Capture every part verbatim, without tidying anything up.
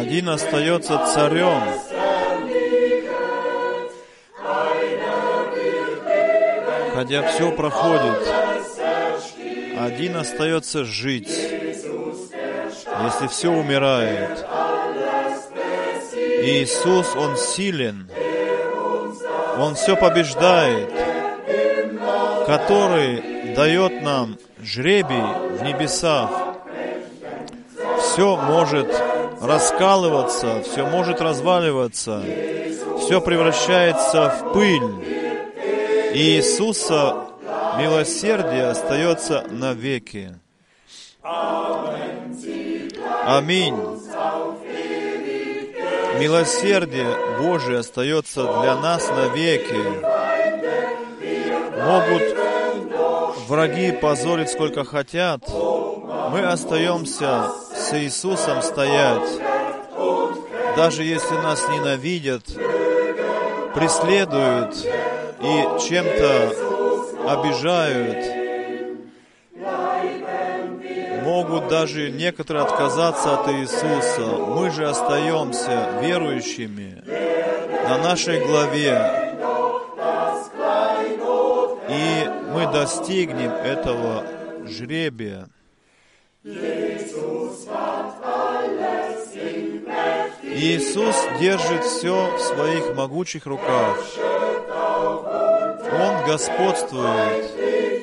Один остается царем. Хотя все проходит, один остается жить. Если все умирает, Иисус, Он силен, Он все побеждает, который дает нам жребий в небесах. Все может раскалываться, все может разваливаться, все превращается в пыль. И Иисуса милосердие остается навеки. Аминь. Милосердие Божие остается для нас навеки. Могут враги позорить сколько хотят, мы остаемся с Иисусом стоять. Даже если нас ненавидят, преследуют и чем-то обижают, могут даже некоторые отказаться от Иисуса. Мы же остаемся верующими на нашей главе, и мы достигнем этого жребия. Иисус держит все в своих могучих руках. Он господствует и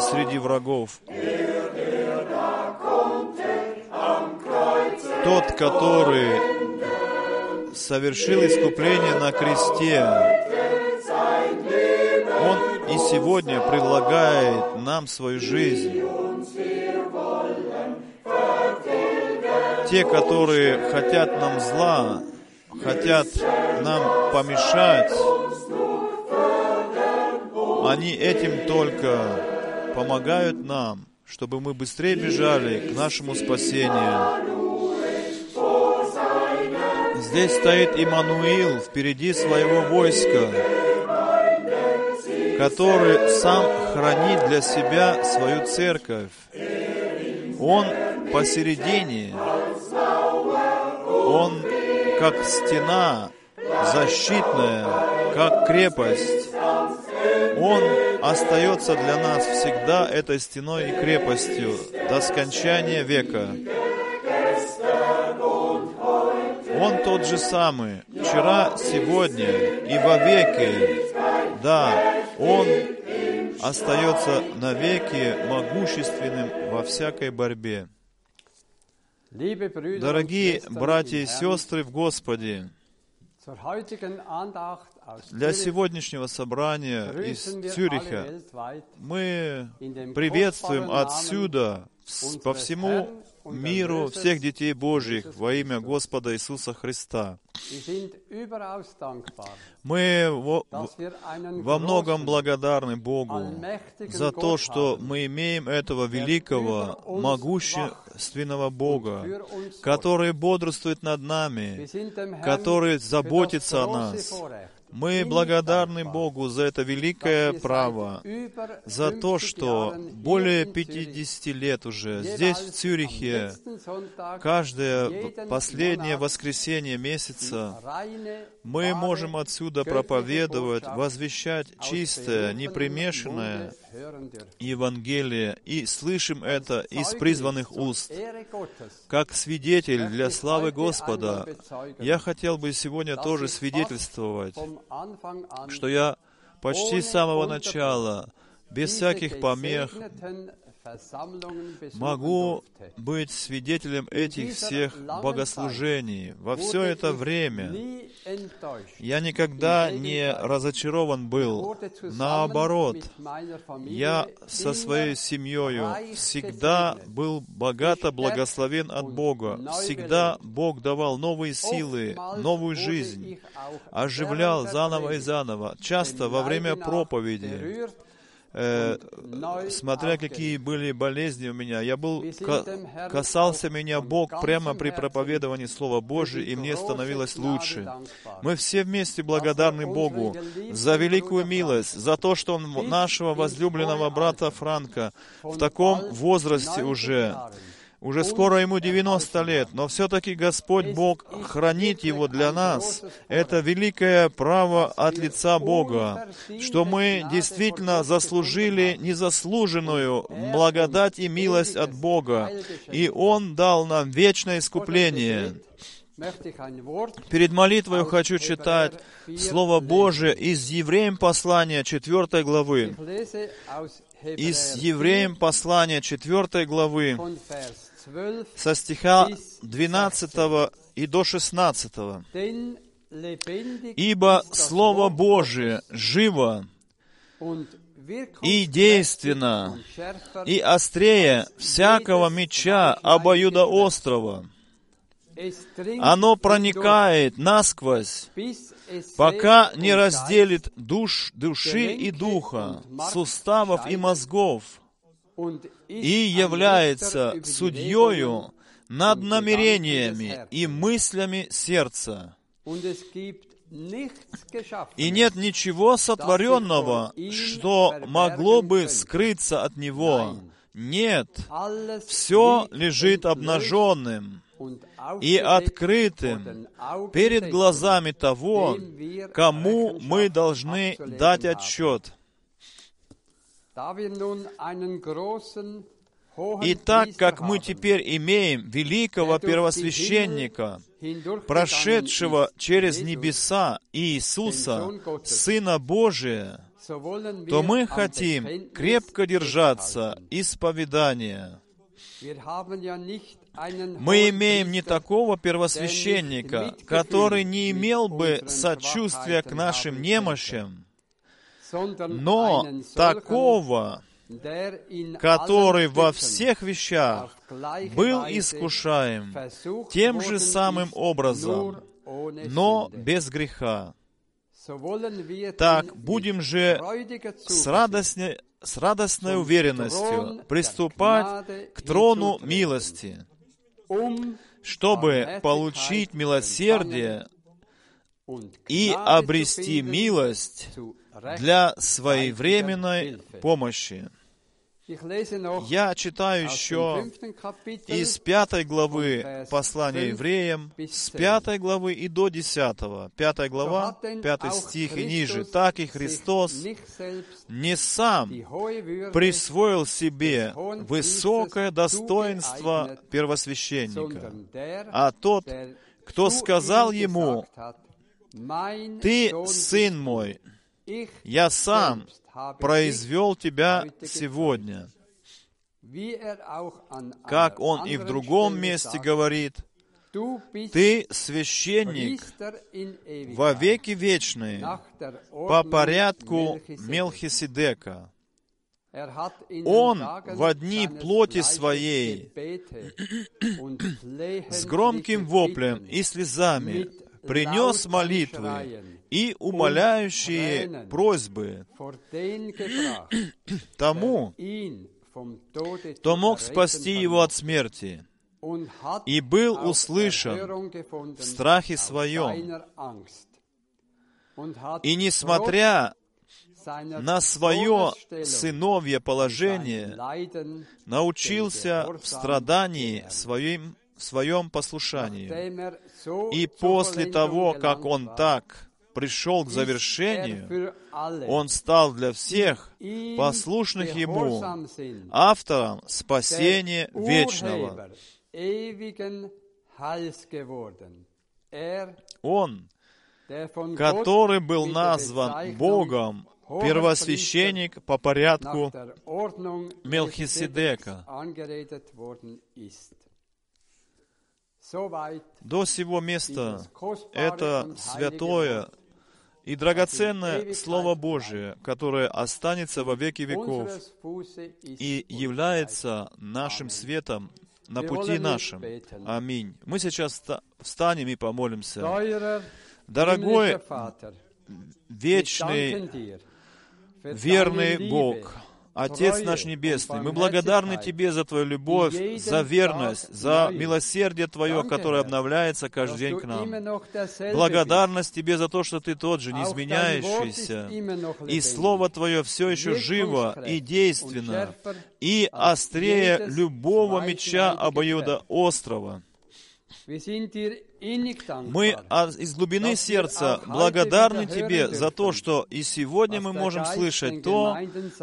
среди врагов. Тот, который совершил искупление на кресте, Он и сегодня предлагает нам свою жизнь. Те, которые хотят нам зла, хотят нам помешать, они этим только помогают нам, чтобы мы быстрее бежали к нашему спасению. Здесь стоит Иммануил впереди своего войска, который сам хранит для себя свою церковь. Он посередине, Он как стена защитная, как крепость. Он остается для нас всегда этой стеной и крепостью до скончания века. Он тот же самый вчера, сегодня и вовеки. Да, Он остается навеки могущественным во всякой борьбе. Дорогие братья и сестры в Господе, для сегодняшнего собрания из Цюриха мы приветствуем отсюда по всему миру всех детей Божьих во имя Господа Иисуса Христа. Мы во многом благодарны Богу за то, что мы имеем этого великого, могущественного Бога, который бодрствует над нами, который заботится о нас. Мы благодарны Богу за это великое право, за то, что более пятидесяти лет уже здесь, в Цюрихе, каждое последнее воскресенье месяца мы можем отсюда проповедовать, возвещать чистое, непримешанное Евангелие, и слышим это из призванных уст. Как свидетель для славы Господа, я хотел бы сегодня тоже свидетельствовать, что я почти с самого начала, без всяких помех, могу быть свидетелем этих всех богослужений. Во все это время я никогда не разочарован был. Наоборот, я со своей семьей всегда был богато благословен от Бога. Всегда Бог давал новые силы, новую жизнь, оживлял заново и заново, часто во время проповеди. Э, смотря какие были болезни у меня, я был, касался меня Бог прямо при проповедовании Слова Божьего, и мне становилось лучше. Мы все вместе благодарны Богу за великую милость, за то, что Он нашего возлюбленного брата Франка в таком возрасте уже, уже скоро ему девяносто лет, но все-таки Господь Бог хранит его для нас. Это великое право от лица Бога, что мы действительно заслужили незаслуженную благодать и милость от Бога, и Он дал нам вечное искупление. Перед молитвою хочу читать Слово Божие из Евреям послания четвёртой главы. Из Евреям послания четвёртой главы, со стиха двенадцатого и до шестнадцатого. «Ибо Слово Божие живо и действенно, и острее всякого меча обоюдоострого. Оно проникает насквозь, пока не разделит душ, души и духа, суставов и мозгов, и является судьею над намерениями и мыслями сердца. И нет ничего сотворенного, что могло бы скрыться от Него. Нет, все лежит обнаженным и открытым перед глазами того, кому мы должны дать отчет. И так как мы теперь имеем великого первосвященника, прошедшего через небеса Иисуса, Сына Божия, то мы хотим крепко держаться исповедания. Мы имеем не такого первосвященника, который не имел бы сочувствия к нашим немощам, но такого, который во всех вещах был искушаем тем же самым образом, но без греха. Так будем же с радостной, с радостной уверенностью приступать к трону милости, чтобы получить милосердие и обрести милость для своевременной помощи». Я читаю еще из пятой главы послания Евреям, с пятой главы и до десятого. Пятая глава, пятый стих и ниже. «Так и Христос не сам присвоил себе высокое достоинство первосвященника, а тот, кто сказал ему: «Ты, сын мой, я сам произвел тебя сегодня». Как он и в другом месте говорит: «Ты священник во веки вечные по порядку Мелхиседека». Он в дни плоти своей с громким воплем и слезами принес молитвы и умоляющие просьбы тому, кто мог спасти его от смерти, и был услышан в страхе своем. И несмотря на свое сыновье положение, научился в страдании своим, в своем послушании. И после того, как он так пришел к завершению, он стал для всех послушных ему автором спасения вечного». Он, который был назван Богом первосвященник по порядку Мелхиседека до сего места. Это святое и драгоценное Слово Божие, которое останется во веки веков и является нашим светом на пути нашем. Аминь. Мы сейчас встанем и помолимся. Дорогой вечный, верный Бог, Отец наш Небесный, мы благодарны Тебе за Твою любовь, за верность, за милосердие Твое, которое обновляется каждый день к нам. Благодарность Тебе за то, что Ты тот же, неизменяющийся, и Слово Твое все еще живо и действенно, и острее любого меча обоюдоострого. Мы из глубины сердца благодарны Тебе за то, что и сегодня мы можем слышать то,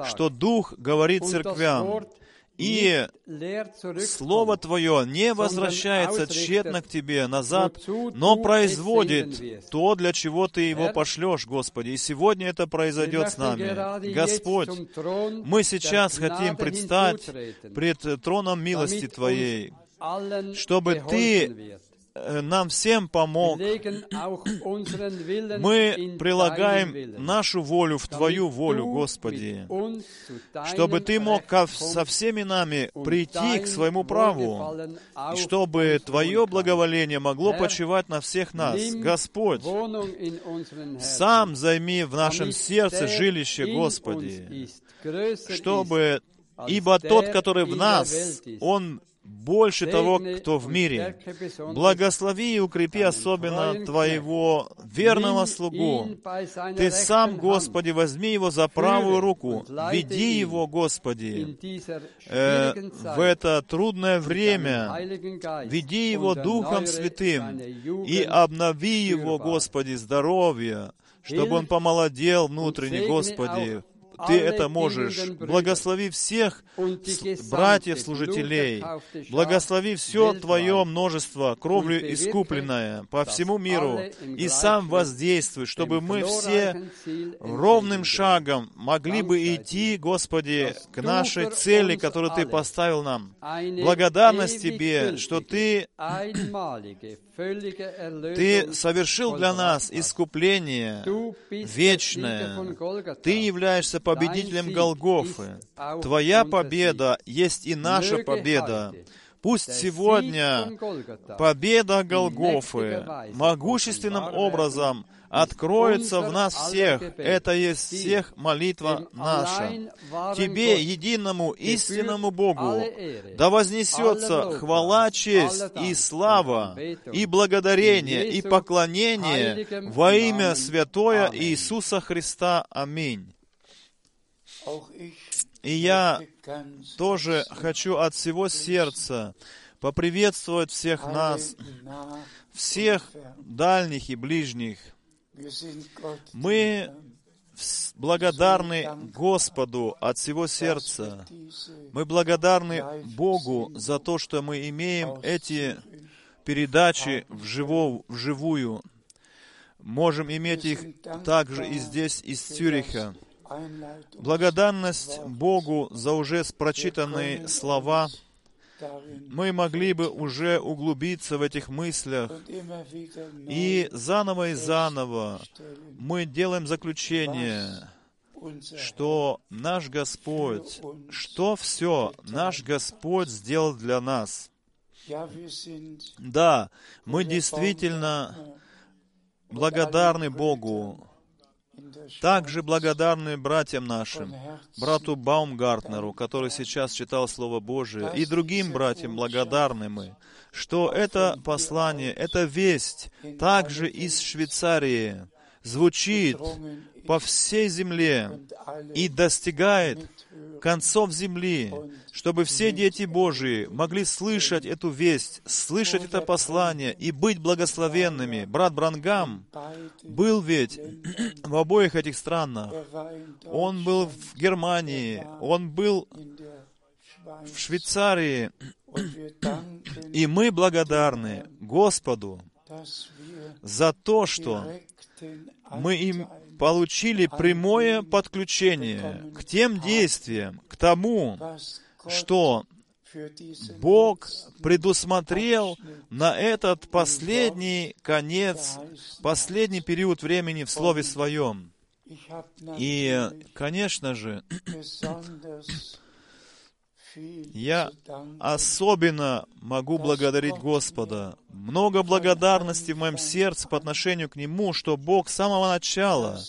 что Дух говорит церквям, и Слово Твое не возвращается тщетно к Тебе назад, но производит то, для чего Ты его пошлешь, Господи. И сегодня это произойдет с нами. Господь, мы сейчас хотим предстать пред троном милости Твоей, чтобы Ты нам всем помог. Мы прилагаем нашу волю в Твою волю, Господи, чтобы Ты мог со всеми нами прийти к Своему праву, и чтобы Твое благоволение могло почивать на всех нас. Господь, Сам займи в нашем сердце жилище, Господи, чтобы, ибо Тот, который в нас, Он больше того, кто в мире. Благослови и укрепи особенно Твоего верного слугу. Ты сам, Господи, возьми его за правую руку. Веди его, Господи, э, в это трудное время. Веди его Духом Святым и обнови его, Господи, здоровье, чтобы он помолодел внутренне, Господи. Ты это можешь. Благослови всех братьев-служителей. Благослови все Твое множество, кровлю искупленное по всему миру. И сам воздействуй, чтобы мы все ровным шагом могли бы идти, Господи, к нашей цели, которую Ты поставил нам. Благодарность Тебе, что Ты, Ты совершил для нас искупление вечное. Ты являешься победителем Голгофы. Твоя победа есть и наша победа. Пусть сегодня победа Голгофы могущественным образом откроется в нас всех. Это есть всех молитва наша. Тебе, единому истинному Богу, да вознесется хвала, честь и слава, и благодарение, и поклонение во имя святое Иисуса Христа. Аминь. И я тоже хочу от всего сердца поприветствовать всех нас, всех дальних и ближних. Мы благодарны Господу от всего сердца. Мы благодарны Богу за то, что мы имеем эти передачи вживую. Можем иметь их также и здесь, из Цюриха. Благодарность Богу за уже прочитанные слова. Мы могли бы уже углубиться в этих мыслях. И заново и заново мы делаем заключение, что наш Господь, что все наш Господь сделал для нас. Да, мы действительно благодарны Богу. Также благодарны братьям нашим, брату Баумгартнеру, который сейчас читал Слово Божие, и другим братьям благодарны мы, что это послание, эта весть также из Швейцарии звучит по всей земле и достигает концов земли, чтобы все дети Божии могли слышать эту весть, слышать это послание и быть благословенными. Брат Брангам был ведь в обоих этих странах. Он был в Германии, он был в Швейцарии. И мы благодарны Господу за то, что мы им получили прямое подключение к тем действиям, к тому, что Бог предусмотрел на этот последний конец, последний период времени в Слове Своем. И, конечно же, я особенно могу благодарить Господа. Много благодарности в моем сердце по отношению к Нему, что Бог с самого начала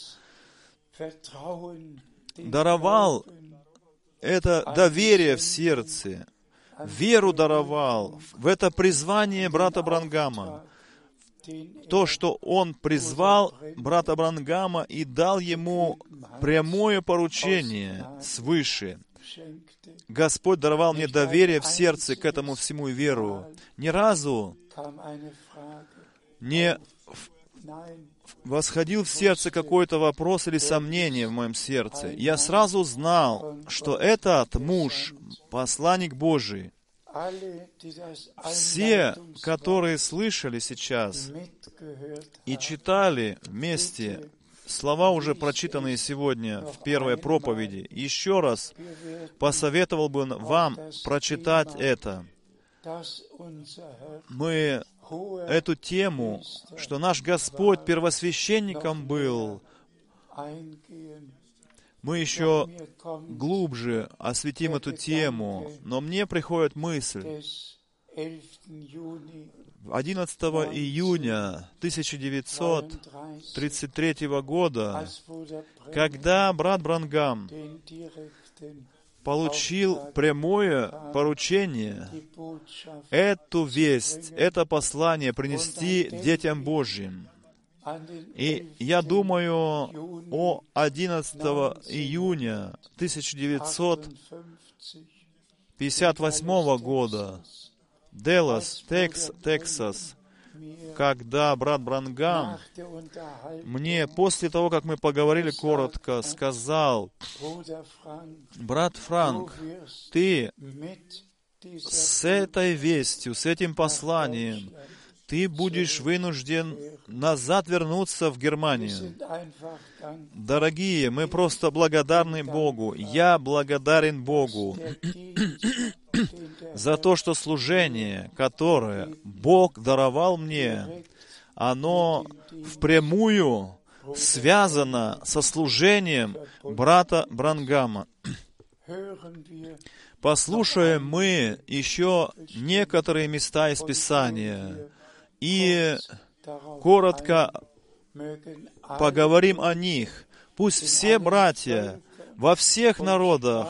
даровал это доверие в сердце, веру даровал в это призвание брата Бранхама. То, что он призвал брата Бранхама и дал ему прямое поручение свыше. Господь даровал мне доверие в сердце к этому всему и веру. Ни разу не восходил в сердце какой-то вопрос или сомнение в моем сердце. Я сразу знал, что этот муж, посланник Божий, все, которые слышали сейчас и читали вместе слова, уже прочитанные сегодня в первой проповеди, еще раз посоветовал бы вам прочитать это. Мы эту тему, что наш Господь первосвященником был, мы еще глубже осветим эту тему, но мне приходит мысль. одиннадцатого июня тысяча девятьсот тридцать третьего года, когда брат Бранхам получил прямое поручение эту весть, это послание принести детям Божьим. И я думаю, о одиннадцатого июня тысяча девятьсот пятьдесят восьмого года, Деллас, Текс, Тексас, когда брат Бранхам мне после того, как мы поговорили коротко, сказал: «Брат Франк, ты с этой вестью, с этим посланием, ты будешь вынужден назад вернуться в Германию». Дорогие, мы просто благодарны Богу. Я благодарен Богу за то, что служение, которое Бог даровал мне, оно впрямую связано со служением брата Бранхама. Послушаем мы еще некоторые места из Писания и коротко поговорим о них. Пусть все братья во всех народах,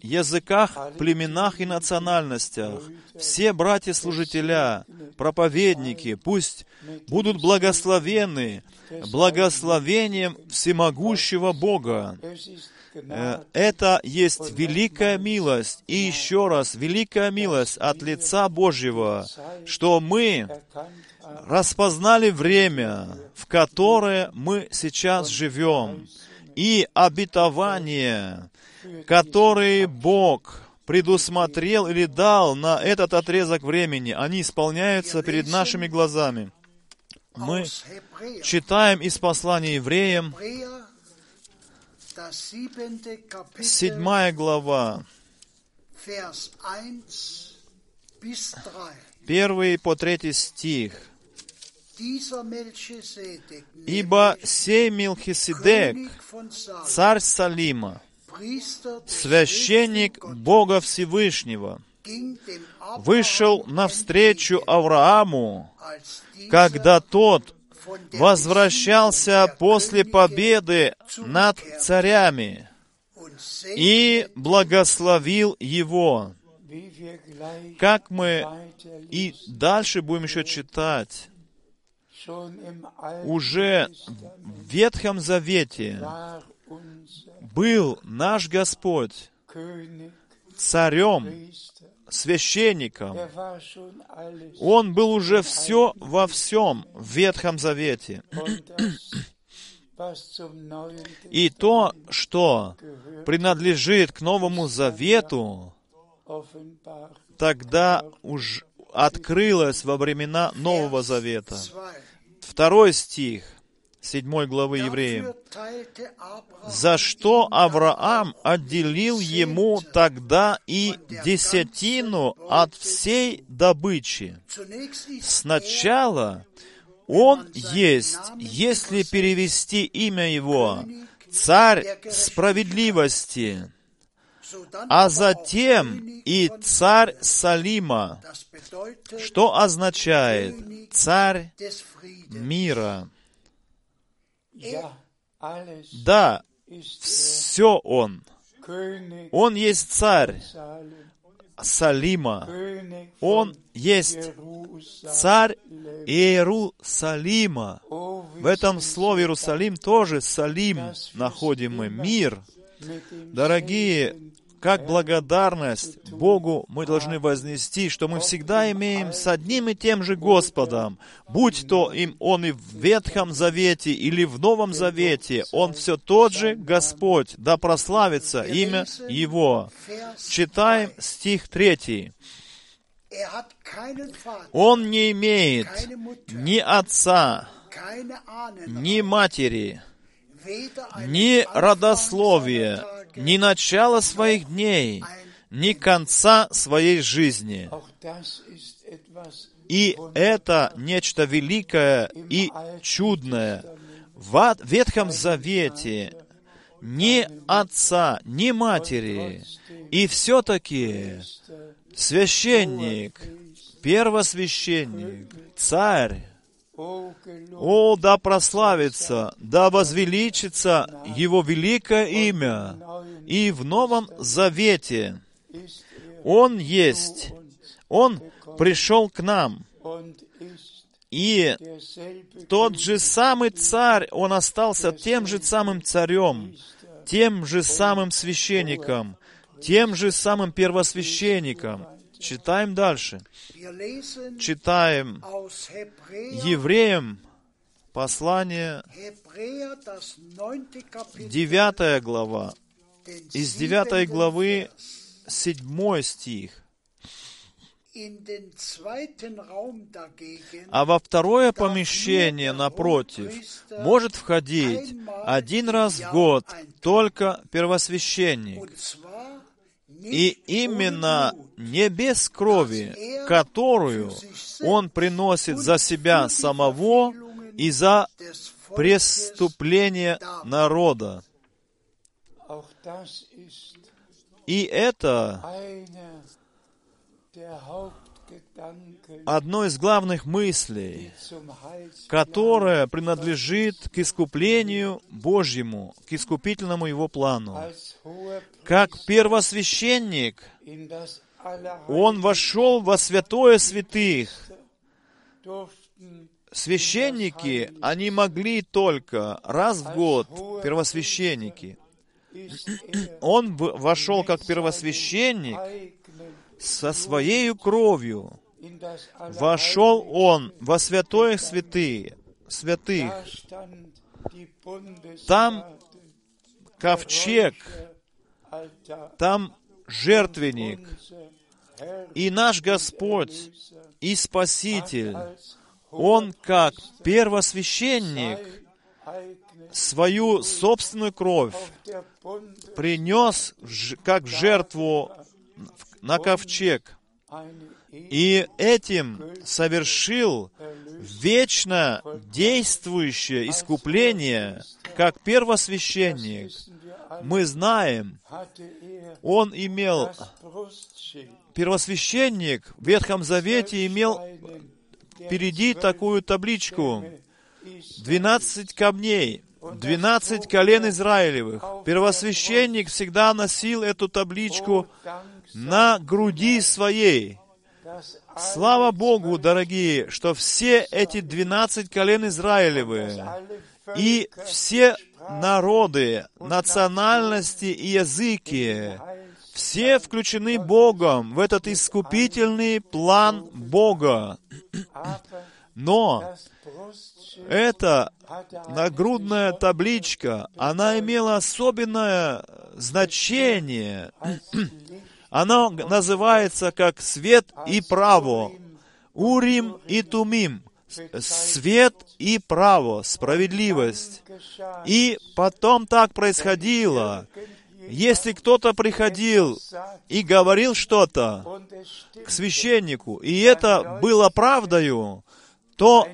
языках, племенах и национальностях, все братья-служителя, проповедники, пусть будут благословены благословением всемогущего Бога. Это есть великая милость, и еще раз, великая милость от лица Божьего, что мы распознали время, в которое мы сейчас живем, и обетование, которые Бог предусмотрел или дал на этот отрезок времени, они исполняются перед нашими глазами. Мы читаем из послания Евреям, седьмая глава, первый по третий стих. «Ибо сей Мелхиседек, царь Салима, священник Бога Всевышнего, вышел навстречу Аврааму, когда тот возвращался после победы над царями и благословил его». Как мы и дальше будем еще читать, уже в Ветхом Завете был наш Господь царем, священником. Он был уже все во всем в Ветхом Завете. И то, что принадлежит к Новому Завету, тогда уж открылось во времена Нового Завета. Второй стих. седьмой главы Евреям. «За что Авраам отделил ему тогда и десятину от всей добычи? Сначала он есть, если перевести имя его, царь справедливости, а затем и царь Салима, что означает «царь мира». Да, все он. Он есть царь Салима. Он есть царь Иерусалима. В этом слове Иерусалим тоже Салим находим мы. Мир. Дорогие, как благодарность Богу мы должны вознести, что мы всегда имеем с одним и тем же Господом. Будь то им Он и в Ветхом Завете, или в Новом Завете, Он все тот же Господь, да прославится имя Его. Читаем стих третий. Он не имеет ни отца, ни матери, ни родословия, ни начала своих дней, ни конца своей жизни. И это нечто великое и чудное. В Ветхом Завете ни отца, ни матери, и все-таки священник, первосвященник, царь. О, да прославится, да возвеличится Его великое имя. И в Новом Завете Он есть, Он пришел к нам. И тот же самый царь, Он остался тем же самым царем, тем же самым священником, тем же самым первосвященником. Читаем дальше. Читаем Евреям, послание, девятая глава. Из девятой главы, седьмой стих. «А во второе помещение, напротив, может входить один раз в год только первосвященник, и именно не без крови, которую он приносит за себя самого и за преступление народа». И это одно из главных мыслей, которое принадлежит к искуплению Божьему, к искупительному Его плану. Как первосвященник, Он вошел во святое святых. Священники, они могли только раз в год, первосвященники. Он вошел как первосвященник, со Своей кровью вошел Он во святое святых, святых. Там ковчег, там жертвенник. И наш Господь и Спаситель, Он как первосвященник Свою собственную кровь принес как жертву на ковчег, и этим совершил вечно действующее искупление, как первосвященник. Мы знаем, он имел... Первосвященник в Ветхом Завете имел впереди такую табличку: «двенадцать камней». двенадцать колен Израилевых. Первосвященник всегда носил эту табличку на груди своей. Слава Богу, дорогие, что все эти двенадцать колен Израилевы и все народы, национальности и языки, все включены Богом в этот искупительный план Бога. Но эта нагрудная табличка, она имела особенное значение. Она называется как «Свет и право», «Урим и Тумим», свет и право, справедливость. И потом так происходило. Если кто-то приходил и говорил что-то к священнику, и это было правдою, то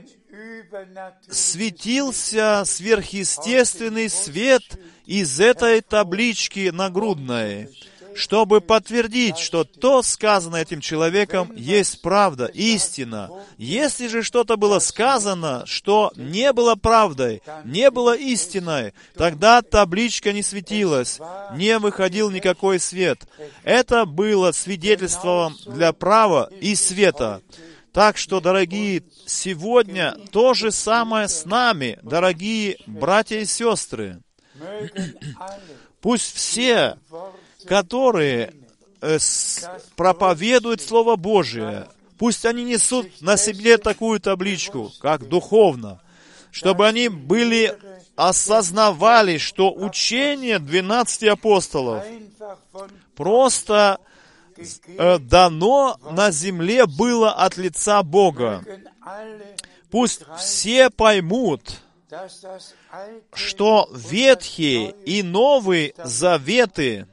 светился сверхъестественный свет из этой таблички нагрудной, чтобы подтвердить, что то, сказанное этим человеком, есть правда, истина. Если же что-то было сказано, что не было правдой, не было истиной, тогда табличка не светилась, не выходил никакой свет. Это было свидетельством для права и света. Так что, дорогие, сегодня то же самое с нами, дорогие братья и сестры. Пусть все, которые э, с, проповедуют Слово Божие, пусть они несут на себе такую табличку, как духовно, чтобы они были, осознавали, что учение двенадцати апостолов просто э, дано на земле было от лица Бога. Пусть все поймут, что Ветхие и Новые Заветы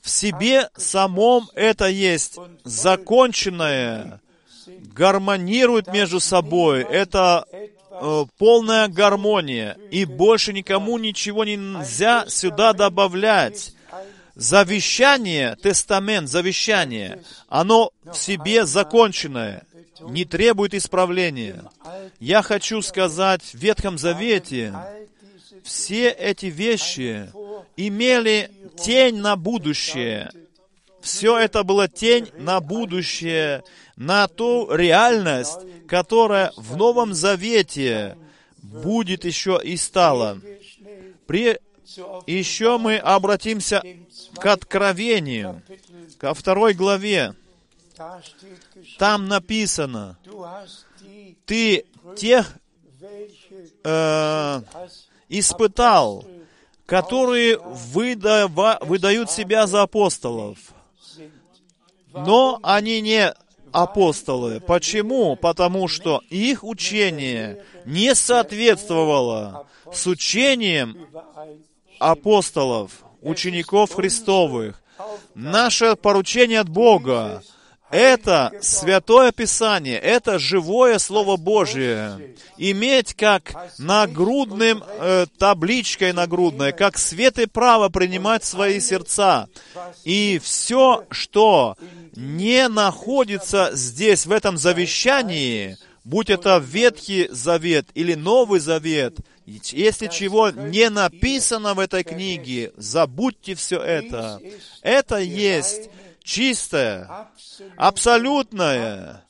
в себе самом это есть законченное, гармонирует между собой, это э, полная гармония, и больше никому ничего нельзя сюда добавлять. Завещание, тестамент, завещание, оно в себе законченное, не требует исправления. Я хочу сказать, в Ветхом Завете все эти вещи имели тень на будущее. Все это было тень на будущее, на ту реальность, которая в Новом Завете будет еще и стала. При... Еще мы обратимся к Откровению, ко второй главе. Там написано, «Ты тех э, испытал, которые выдава, выдают себя за апостолов, но они не апостолы». Почему? Потому что их учение не соответствовало с учением апостолов, учеников Христовых. Наше поручение от Бога — это Святое Писание, это живое Слово Божие. Иметь как нагрудным, э, табличкой нагрудной, как свет и право принимать в свои сердца. И все, что не находится здесь, в этом завещании, будь это Ветхий Завет или Новый Завет, если чего не написано в этой книге, забудьте все это. Это есть чистое, абсолютное,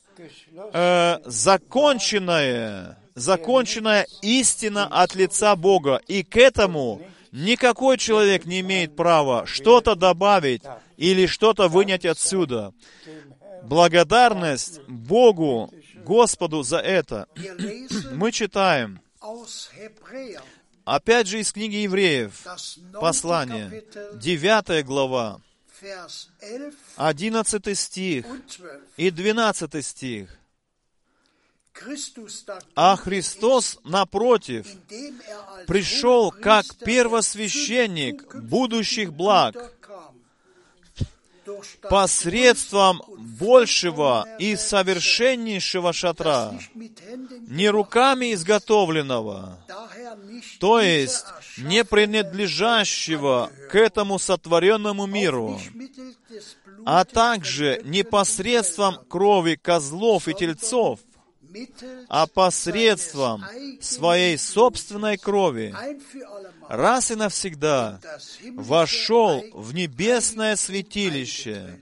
э, законченное, законченная истина от лица Бога. И к этому никакой человек не имеет права что-то добавить или что-то вынять отсюда. Благодарность Богу, Господу за это. Мы читаем опять же из книги Евреев, послание, девятая глава, одиннадцатый стих и двенадцатый стих. «А Христос, напротив, пришел как первосвященник будущих благ, посредством большего и совершеннейшего шатра, не руками изготовленного, то есть не принадлежащего к этому сотворенному миру, а также не посредством крови козлов и тельцов, а посредством своей собственной крови, раз и навсегда вошел в небесное святилище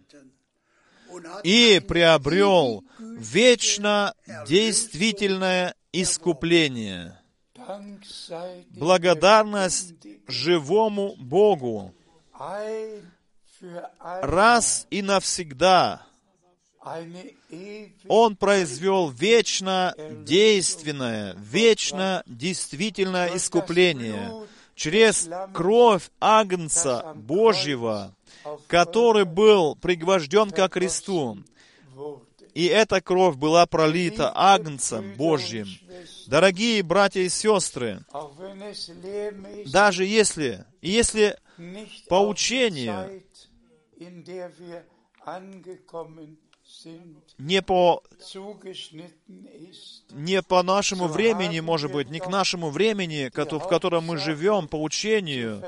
и приобрел вечно действительное искупление». Благодарность живому Богу. Раз и навсегда Он произвел вечно действенное, вечно действительное искупление через кровь Агнца Божьего, который был пригвожден ко кресту. И эта кровь была пролита Агнцем Божьим. Дорогие братья и сестры, даже если, если поучение не по, не по нашему времени, может быть, не к нашему времени, в котором мы живем, по учению,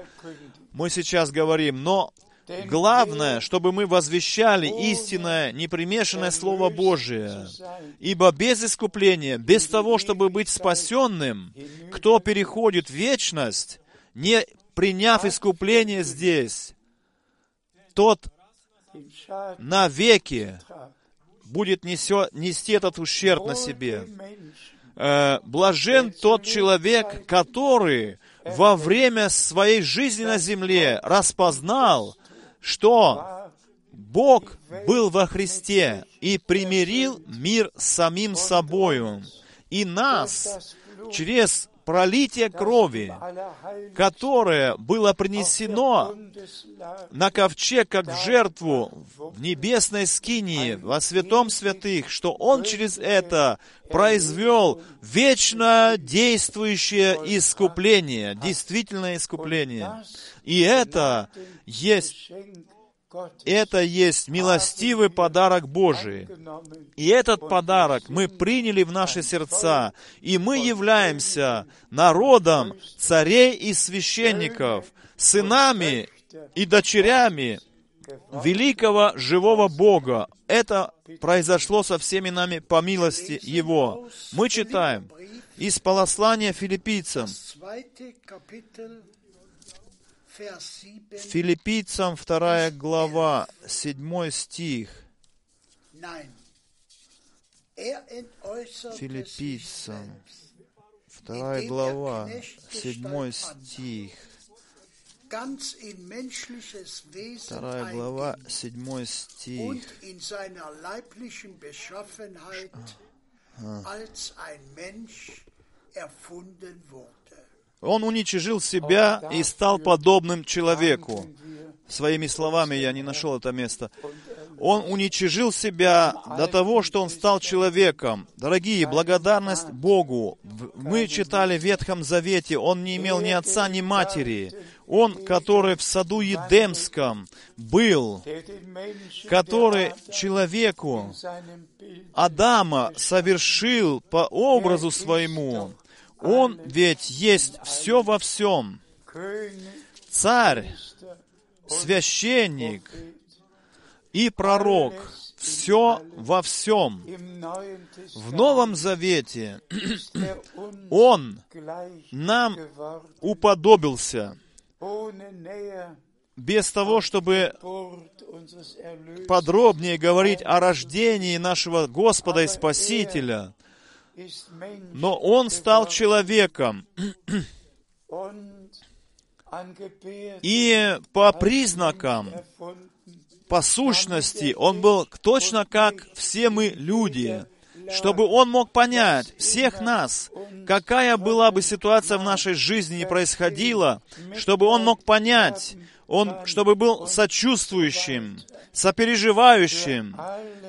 мы сейчас говорим, но главное, чтобы мы возвещали истинное, непримешанное Слово Божие. Ибо без искупления, без того, чтобы быть спасенным, кто переходит в вечность, не приняв искупление здесь, тот навеки будет несё, нести этот ущерб на себе. Э, блажен тот человек, который во время своей жизни на земле распознал, что Бог был во Христе и примирил мир с самим собою. И нас через пролитие крови, которое было принесено на ковчег как в жертву в небесной скинии, во святом святых, что Он через это произвел вечно действующее искупление, действительное искупление. И это есть... Это есть милостивый подарок Божий. И этот подарок мы приняли в наши сердца, и мы являемся народом царей и священников, сынами и дочерями великого живого Бога. Это произошло со всеми нами по милости Его. Мы читаем из послания филиппийцам, Филиппийцам вторая глава, седьмой стих. Филиппийцам вторая глава, седьмой стих. вторая глава, седьмой стих. Он уничижил себя и стал подобным человеку. Своими словами я не нашел это место. Он уничижил себя до того, что он стал человеком. Дорогие, благодарность Богу. Мы читали в Ветхом Завете, он не имел ни отца, ни матери. Он, который в саду Едемском был, который человеку Адама совершил по образу своему. Он ведь есть все во всем. Царь, священник и пророк. Все во всем. В Новом Завете Он нам уподобился. Без того, чтобы подробнее говорить о рождении нашего Господа и Спасителя, но Он стал человеком и по признакам, по сущности, Он был точно как все мы люди, чтобы Он мог понять всех нас, какая была бы ситуация в нашей жизни не происходила, чтобы Он мог понять, Он, чтобы был сочувствующим, сопереживающим,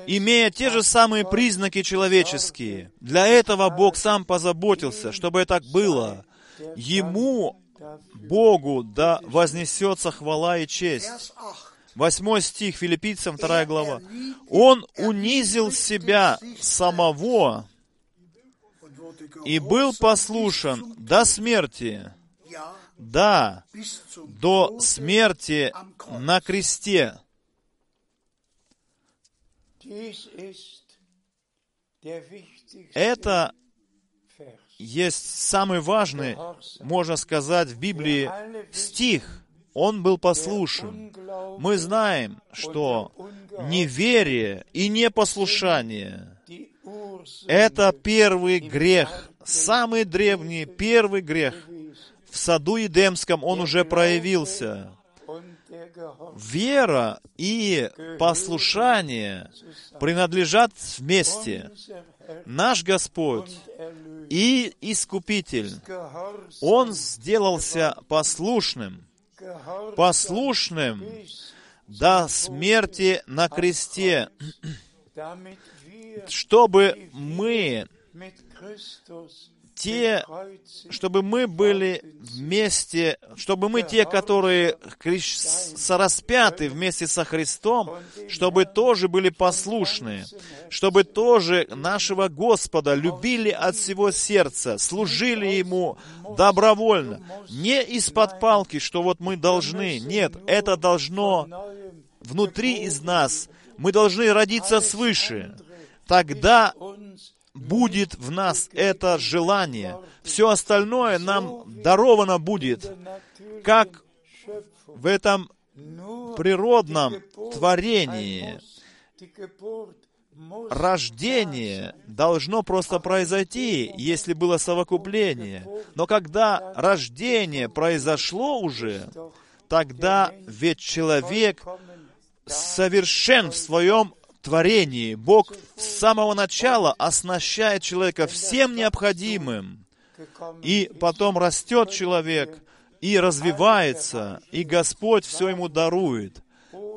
имея те же самые признаки человеческие. Для этого Бог сам позаботился, чтобы это так было. Ему, Богу, да вознесется хвала и честь. Восьмой стих, Филиппийцам, вторая глава. Он унизил себя самого и был послушен до смерти. Да, до смерти на кресте. Это есть самый важный, можно сказать, в Библии стих. Он был послушен. Мы знаем, что неверие и непослушание — это первый грех, самый древний первый грех. В саду Едемском он уже проявился. Вера и послушание принадлежат вместе. Наш Господь и Искупитель, Он сделался послушным, послушным до смерти на кресте. чтобы мы, те, чтобы мы были вместе, чтобы мы, те, которые распяты вместе со Христом, чтобы тоже были послушны, чтобы тоже нашего Господа любили от всего сердца, служили Ему добровольно. Не из-под палки, что вот мы должны. Нет, это должно внутри из нас. Мы должны родиться свыше. Тогда будет в нас это желание. Все остальное нам даровано будет, как в этом природном творении. Рождение должно просто произойти, если было совокупление. Но когда рождение произошло уже, тогда ведь человек совершен в своем творении. Бог с самого начала оснащает человека всем необходимым, и потом растет человек, и развивается, и Господь все ему дарует.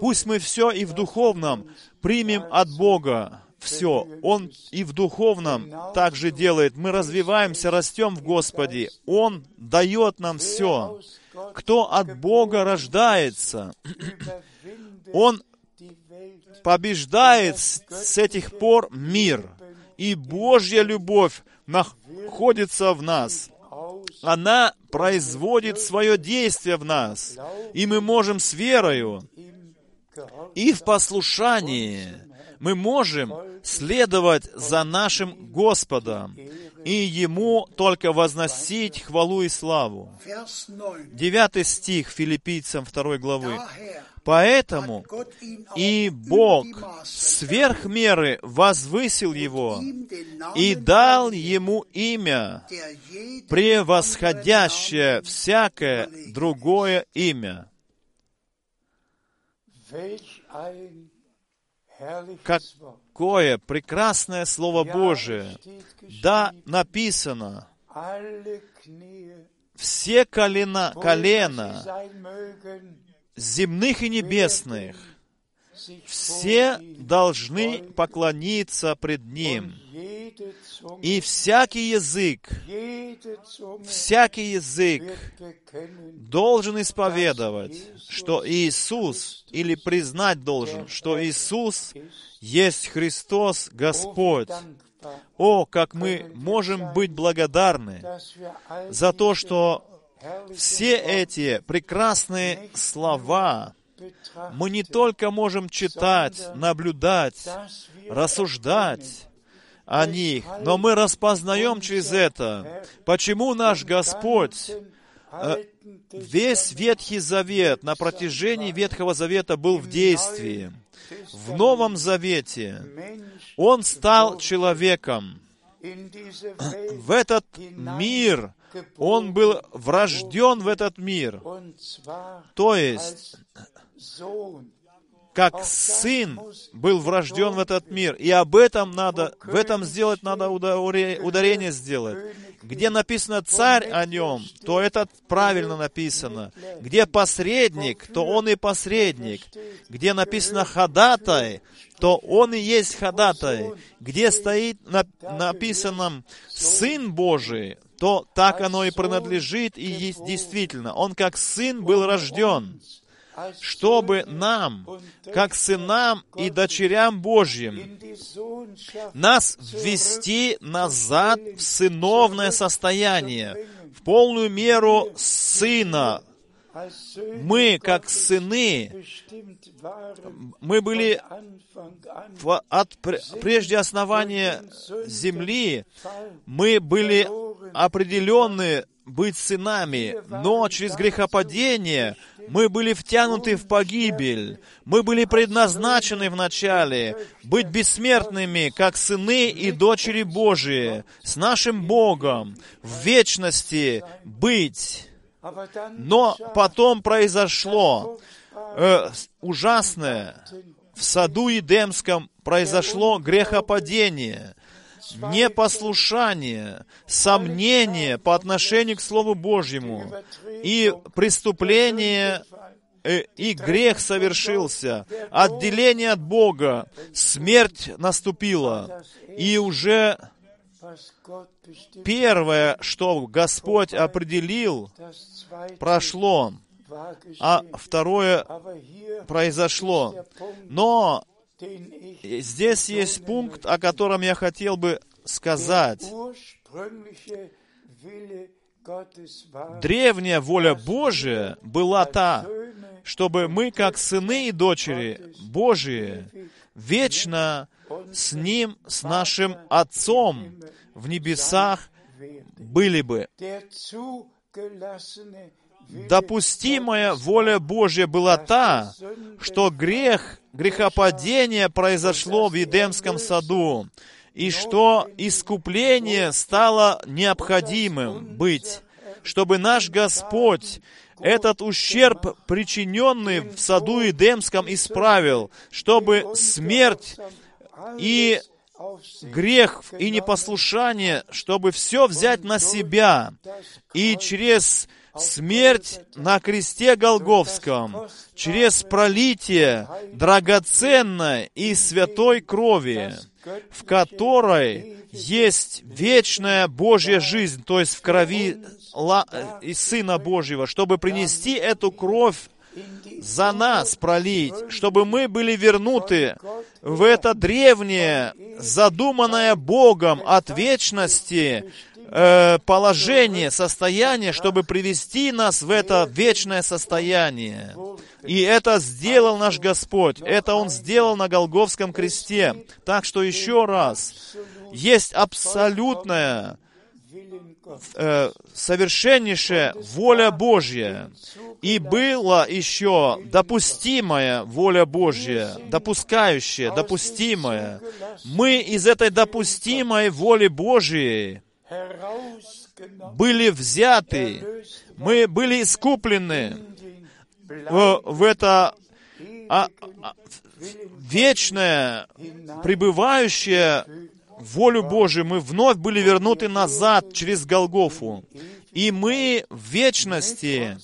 Пусть мы все и в духовном примем от Бога все. Он и в духовном также делает. Мы развиваемся, растем в Господе. Он дает нам все. Кто от Бога рождается, он побеждает с этих пор мир, и Божья любовь находится в нас. Она производит свое действие в нас, и мы можем с верою и в послушании, мы можем следовать за нашим Господом и Ему только возносить хвалу и славу. Девятый стих Филиппийцам второй главы. Поэтому и Бог сверх меры возвысил Его и дал Ему имя, превосходящее всякое другое имя. Какое прекрасное Слово Божие! Да, написано, все колена, колена земных и небесных, все должны поклониться пред Ним. И всякий язык, всякий язык должен исповедовать, что Иисус, или признать должен, что Иисус есть Христос Господь. О, как мы можем быть благодарны за то, что все эти прекрасные слова мы не только можем читать, наблюдать, рассуждать о них, но мы распознаем через это, почему наш Господь весь Ветхий Завет, на протяжении Ветхого Завета был в действии. В Новом Завете Он стал человеком. В этот мир Он был врожден в этот мир. То есть, как Сын был врожден в этот мир. И об этом надо, в этом сделать надо ударение сделать. Где написано «царь» о нем, то это правильно написано. Где «посредник», то он и посредник. Где написано «ходатай», то он и есть ходатай. Где стоит на, написано «сын Божий», то так оно и принадлежит, и есть действительно. Он как сын был рожден, чтобы нам, как сынам и дочерям Божьим, нас ввести назад в сыновное состояние, в полную меру сына. Мы, как сыны, мы были от прежде основания земли, мы были определены быть сынами, но через грехопадение мы были втянуты в погибель, мы были предназначены вначале быть бессмертными, как сыны и дочери Божии, с нашим Богом в вечности быть. Но потом произошло э, ужасное. В саду Эдемском произошло грехопадение, непослушание, сомнение по отношению к Слову Божьему и преступление и грех совершился, отделение от Бога, смерть наступила, и уже первое, что Господь определил, прошло, а второе произошло. Но здесь есть пункт, о котором я хотел бы сказать. Древняя воля Божия была та, чтобы мы, как сыны и дочери Божии, вечно с Ним, с нашим Отцом в небесах были бы. Допустимая воля Божья была та, что грех, грехопадение произошло в Едемском саду, и что искупление стало необходимым быть, чтобы наш Господь этот ущерб, причиненный в саду Едемском, исправил, чтобы смерть и грех и непослушание, чтобы все взять на себя, и через смерть на кресте Голгофском, через пролитие драгоценной и святой крови, в которой есть вечная Божья жизнь, то есть в крови Сына Божьего, чтобы принести эту кровь за нас пролить, чтобы мы были вернуты в это древнее, задуманное Богом от вечности э, положение, состояние, чтобы привести нас в это вечное состояние. И это сделал наш Господь, это Он сделал на Голгофском кресте. Так что еще раз, есть абсолютное, совершеннейшая воля Божья, и была еще допустимая воля Божья, допускающая, допустимая. Мы из этой допустимой воли Божьей были взяты, мы были искуплены в, в это а, а, вечное, пребывающее волю Божию, мы вновь были вернуты назад через Голгофу. И мы в вечности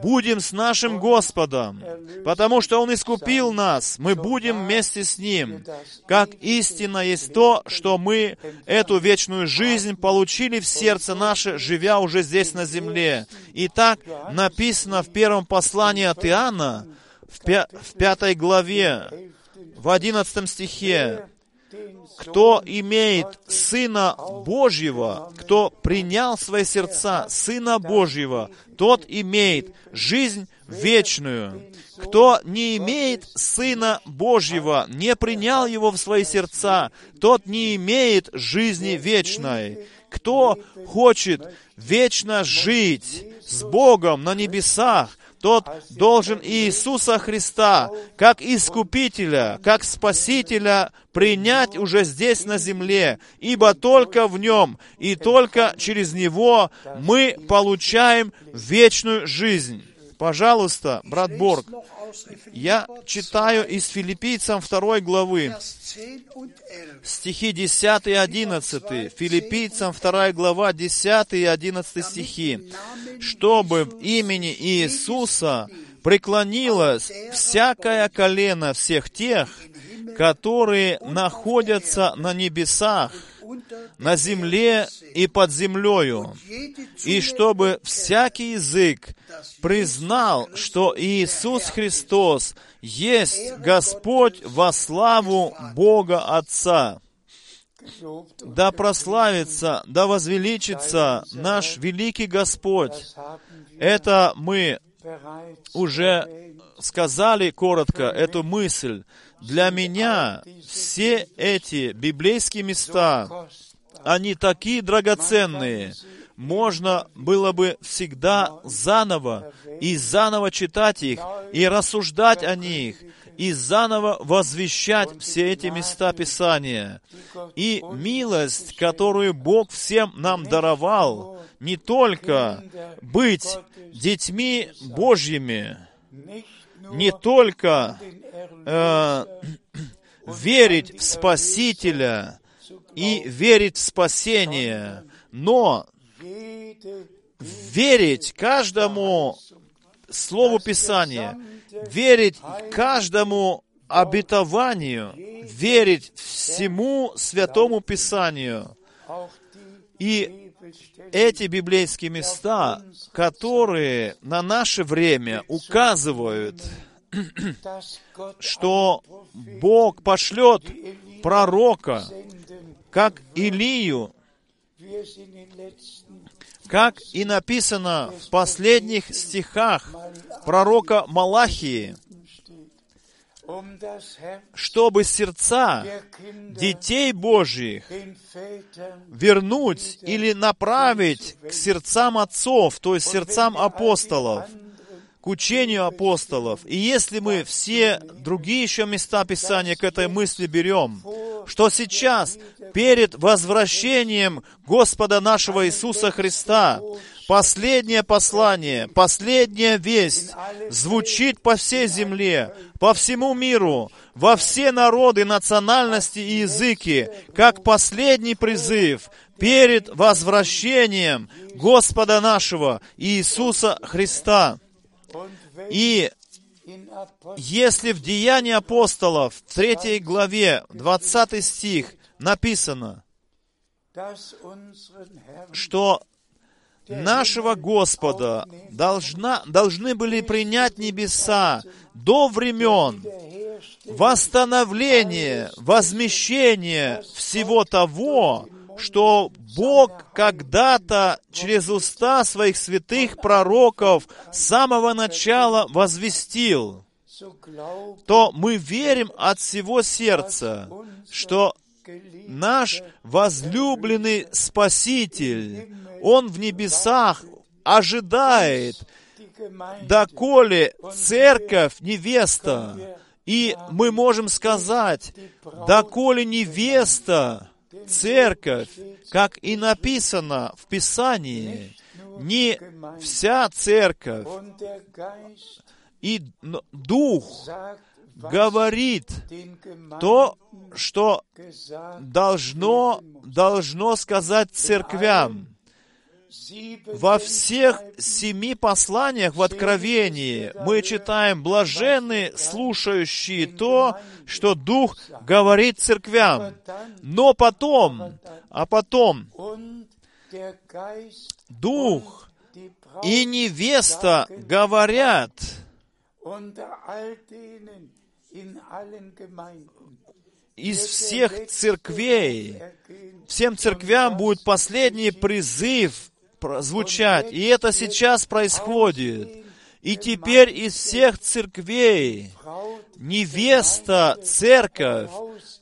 будем с нашим Господом, потому что Он искупил нас, мы будем вместе с Ним. Как истина есть то, что мы эту вечную жизнь получили в сердце наше, живя уже здесь на земле. И так написано в первом послании от Иоанна, в, пя- в пятой главе, в одиннадцатом стихе. Кто имеет Сына Божьего, кто принял в свои сердца Сына Божьего, тот имеет жизнь вечную. Кто не имеет Сына Божьего, не принял Его в свои сердца, тот не имеет жизни вечной. Кто хочет вечно жить с Богом на небесах, тот должен Иисуса Христа, как Искупителя, как Спасителя, принять уже здесь на земле, ибо только в Нем и только через Него мы получаем вечную жизнь. Пожалуйста, брат Борг, я читаю из Филиппийцам второй главы, стихи десятый и одиннадцатый. Филиппийцам вторая глава, десятый и одиннадцатый стихи. «Чтобы в имени Иисуса преклонилось всякое колено всех тех, которые находятся на небесах, на земле и под землею, и чтобы всякий язык признал, что Иисус Христос есть Господь во славу Бога Отца». Да прославится, да возвеличится наш великий Господь. Это мы уже сказали коротко эту мысль. Для меня все эти библейские места, они такие драгоценные. Можно было бы всегда заново и заново читать их, и рассуждать о них, и заново возвещать все эти места Писания. И милость, которую Бог всем нам даровал, не только быть детьми Божьими, не только э, верить в Спасителя и верить в спасение, но верить каждому Слову Писания верить каждому обетованию, верить всему Святому Писанию. И эти библейские места, которые на наше время указывают, что Бог пошлет пророка, как Илию, как и написано в последних стихах пророка Малахии, чтобы сердца детей Божьих вернуть или направить к сердцам отцов, то есть сердцам апостолов, к учению апостолов. И если мы все другие еще места Писания к этой мысли берем, что сейчас, перед возвращением Господа нашего Иисуса Христа, последнее послание, последняя весть звучит по всей земле, по всему миру, во все народы, национальности и языки, как последний призыв перед возвращением Господа нашего Иисуса Христа. И если в Деянии апостолов, в третьей главе, двадцатый стих, написано, что нашего Господа должна, должны были принять небеса до времен восстановления, возмещения всего того, что Бог когда-то через уста своих святых пророков с самого начала возвестил, то мы верим от всего сердца, что наш возлюбленный Спаситель, Он в небесах ожидает, доколе церковь, невеста, и мы можем сказать, доколе невеста, Церковь, как и написано в Писании, не вся Церковь, и Дух говорит то, что должно, должно сказать церквям. Во всех семи посланиях в Откровении мы читаем: «Блаженны слушающие то, что Дух говорит церквям». Но потом, а потом, Дух и невеста говорят из всех церквей. Всем церквям будет последний призыв звучать. И это сейчас происходит. И теперь из всех церквей невеста, церковь,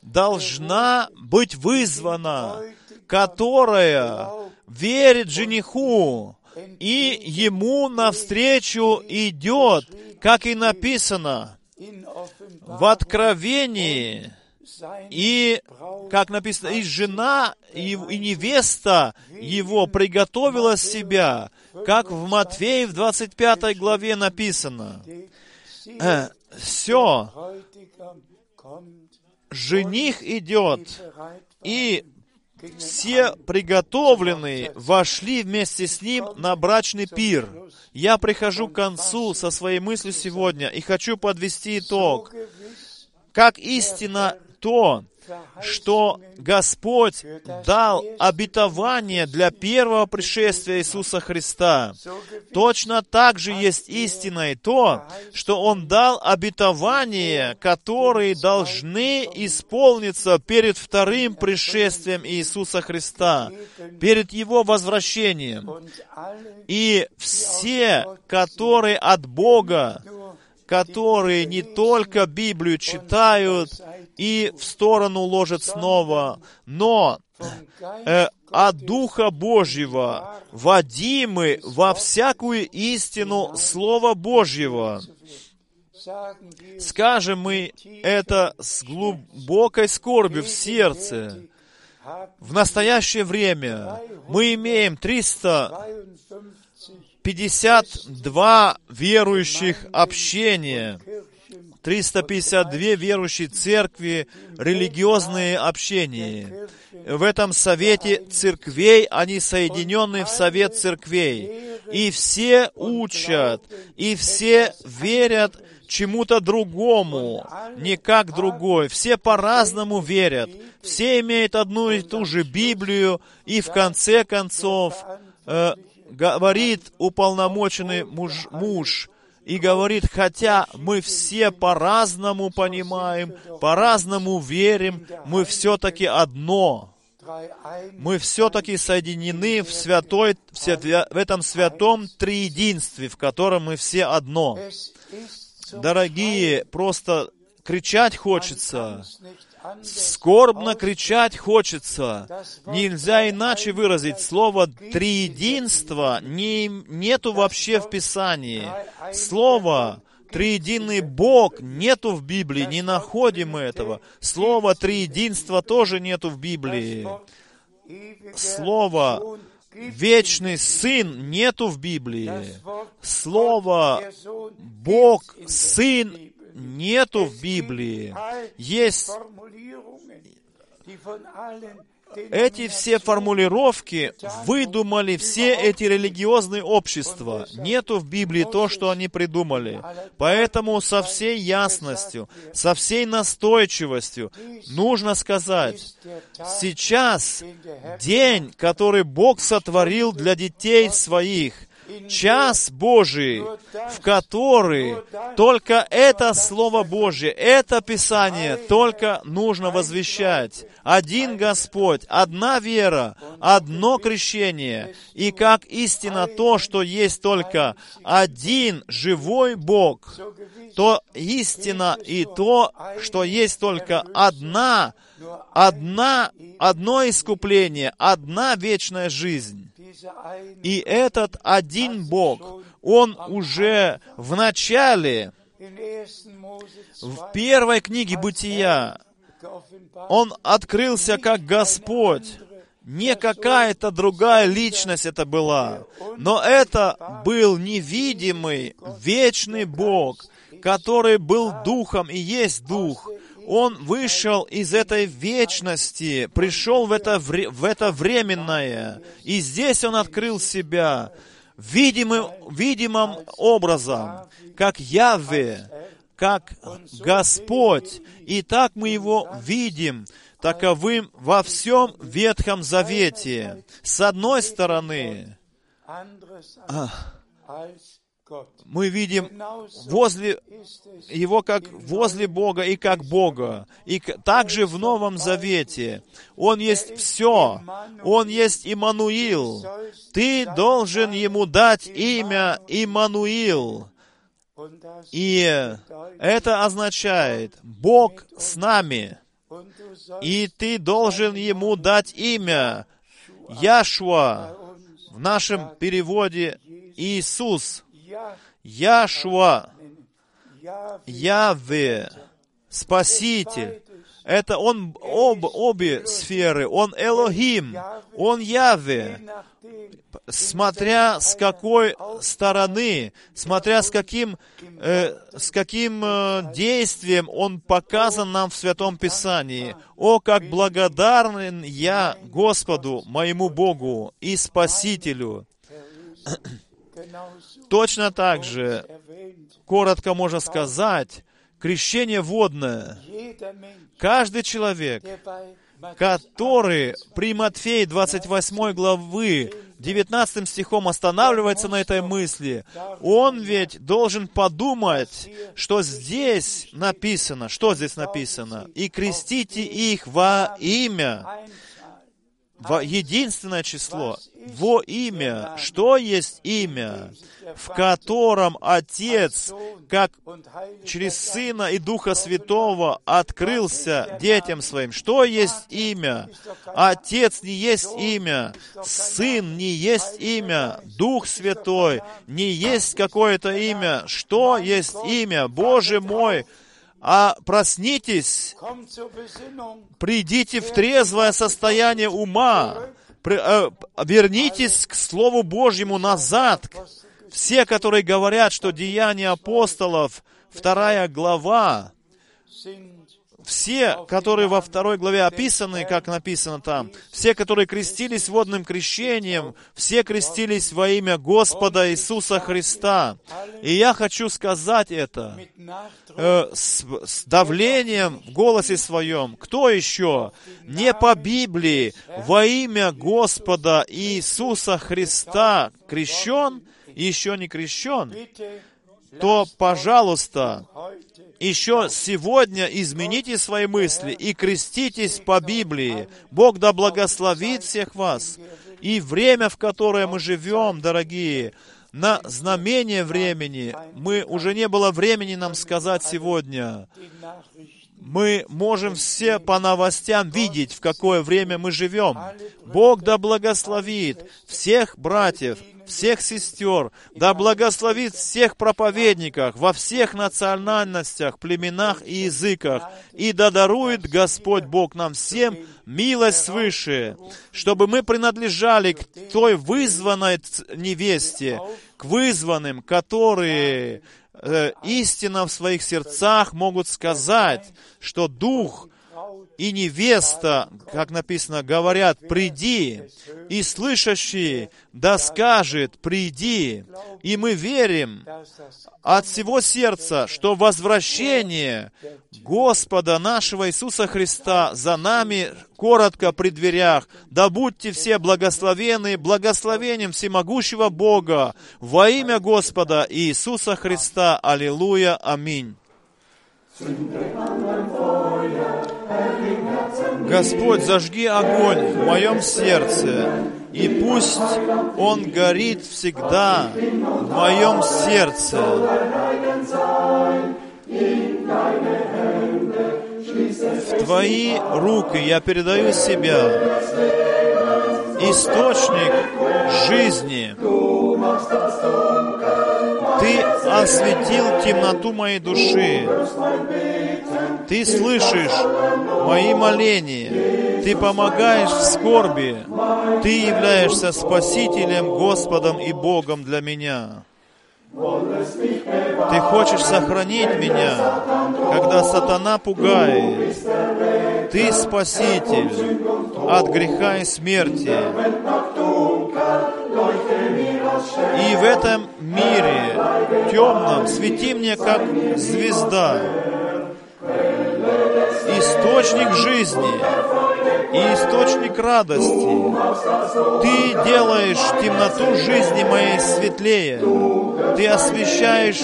должна быть вызвана, которая верит жениху и ему навстречу идет, как и написано в Откровении. И, как написано, и жена, и, и невеста его приготовила себя, как в Матфея в двадцать пятой главе написано. Все, жених идет, и все приготовленные вошли вместе с ним на брачный пир. Я прихожу к концу со своей мыслью сегодня и хочу подвести итог. Как истина то, что Господь дал обетование для первого пришествия Иисуса Христа. Точно так же есть истина и то, что Он дал обетования, которые должны исполниться перед вторым пришествием Иисуса Христа, перед Его возвращением. И все, которые от Бога, которые не только Библию читают и в сторону ложат снова, но э, от Духа Божьего водимы во всякую истину Слова Божьего. Скажем мы это с глубокой скорбью в сердце. В настоящее время мы имеем триста пятьдесят два верующих общения, триста пятьдесят две верующие церкви, религиозные общения. В этом совете церквей, они соединены в совет церквей. И все учат, и все верят чему-то другому, не как другой. Все по-разному верят, все имеют одну и ту же Библию, и в конце концов э, говорит уполномоченный муж, муж, и говорит, хотя мы все по-разному понимаем, по-разному верим, мы все-таки одно. Мы все-таки соединены в, святой, в этом святом триединстве, в котором мы все одно. Дорогие, просто кричать хочется, скорбно кричать хочется. Нельзя иначе выразить. Слово «триединство» не, нету вообще в Писании. Слово «триединый Бог» нету в Библии, не находим мы этого. Слово «триединство» тоже нету в Библии. Слово «вечный Сын» нету в Библии. Слово «Бог», «Сын» нету в Библии. Есть эти все формулировки, выдумали все эти религиозные общества. Нету в Библии то, что они придумали. Поэтому со всей ясностью, со всей настойчивостью нужно сказать, сейчас день, который Бог сотворил для детей своих, час Божий, в который только это Слово Божье, это Писание только нужно возвещать. Один Господь, одна вера, одно крещение. И как истина то, что есть только один живой Бог, то истина и то, что есть только одна, одна, одно искупление, одна вечная жизнь. И этот один Бог, Он уже в начале, в первой книге Бытия, Он открылся как Господь. Не какая-то другая личность это была, но это был невидимый, вечный Бог, который был Духом и есть Дух. Он вышел из этой вечности, пришел в это, вре- в это временное, и здесь Он открыл Себя видимым, видимым образом, как Яве, как Господь. И так мы Его видим, таковым во всем Ветхом Завете. С одной стороны, мы видим возле Его как возле Бога и как Бога. И также в Новом Завете. Он есть все. Он есть Иммануил. Ты должен Ему дать имя Иммануил. И это означает «Бог с нами». И ты должен Ему дать имя Яшуа. В нашем переводе Иисус. Яшуа, Яве, Спаситель. Это Он об, обе сферы. Он Элохим, Он Яве. Смотря с какой стороны, смотря с каким, э, с каким э, действием Он показан нам в Святом Писании. «О, как благодарен я Господу, моему Богу и Спасителю!» Точно так же, коротко можно сказать, крещение водное. Каждый человек, который при Матфея двадцать восьмой главы девятнадцатым стихом останавливается на этой мысли, он ведь должен подумать, что здесь написано, что здесь написано, «И крестите их во имя». Во единственное число, во имя, что есть имя, в котором Отец, как через Сына и Духа Святого, открылся детям Своим. Что есть имя? Отец не есть имя, Сын не есть имя, Дух Святой не есть какое-то имя. Что есть имя? Боже мой! А проснитесь, придите в трезвое состояние ума, при, э, вернитесь к Слову Божьему назад. Все, которые говорят, что Деяния апостолов, вторая глава, все, которые во второй главе описаны, как написано там, все, которые крестились водным крещением, все крестились во имя Господа Иисуса Христа. И я хочу сказать это э, с, с давлением в голосе своем. Кто еще? Не по Библии, во имя Господа Иисуса Христа крещен и еще не крещен, то, пожалуйста, еще сегодня измените свои мысли и креститесь по Библии. Бог да благословит всех вас. И время, в которое мы живем, дорогие, на знамение времени, мы, уже не было времени нам сказать сегодня. Мы можем все по новостям видеть, в какое время мы живем. Бог да благословит всех братьев, всех сестер, да благословит всех проповедников во всех национальностях, племенах и языках, и да дарует Господь Бог нам всем милость свыше, чтобы мы принадлежали к той вызванной невесте, к вызванным, которые э, истинно в своих сердцах могут сказать, что Дух и невеста, как написано, говорят, «Приди», и слышащий да скажет, «Приди». И мы верим от всего сердца, что возвращение Господа нашего Иисуса Христа за нами коротко при дверях. Да будьте все благословены благословением всемогущего Бога во имя Господа Иисуса Христа. Аллилуйя. Аминь. Господь, зажги огонь в моем сердце, и пусть он горит всегда в моем сердце. В Твои руки я передаю себя, источник жизни. Ты осветил темноту моей души. Ты слышишь мои моления. Ты помогаешь в скорби. Ты являешься Спасителем, Господом и Богом для меня. Ты хочешь сохранить меня, когда сатана пугает. Ты Спаситель от греха и смерти. И в этом мире темном свети мне, как звезда, источник жизни и источник радости. Ты делаешь темноту жизни моей светлее. Ты освещаешь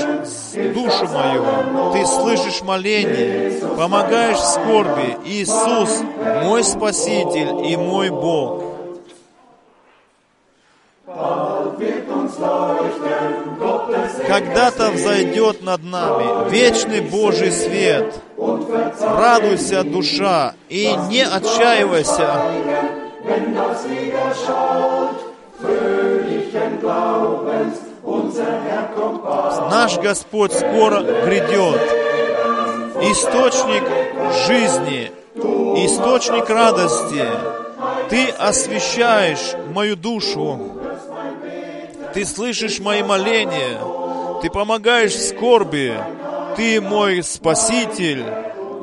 душу мою. Ты слышишь моление, помогаешь в скорби. Иисус, мой Спаситель и мой Бог. Когда-то взойдет над нами вечный Божий свет. Радуйся, душа, и не отчаивайся. Наш Господь скоро грядет. Источник жизни, источник радости. Ты освещаешь мою душу. Ты слышишь мои моления, Ты помогаешь в скорби, Ты мой Спаситель,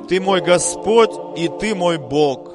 Ты мой Господь и Ты мой Бог.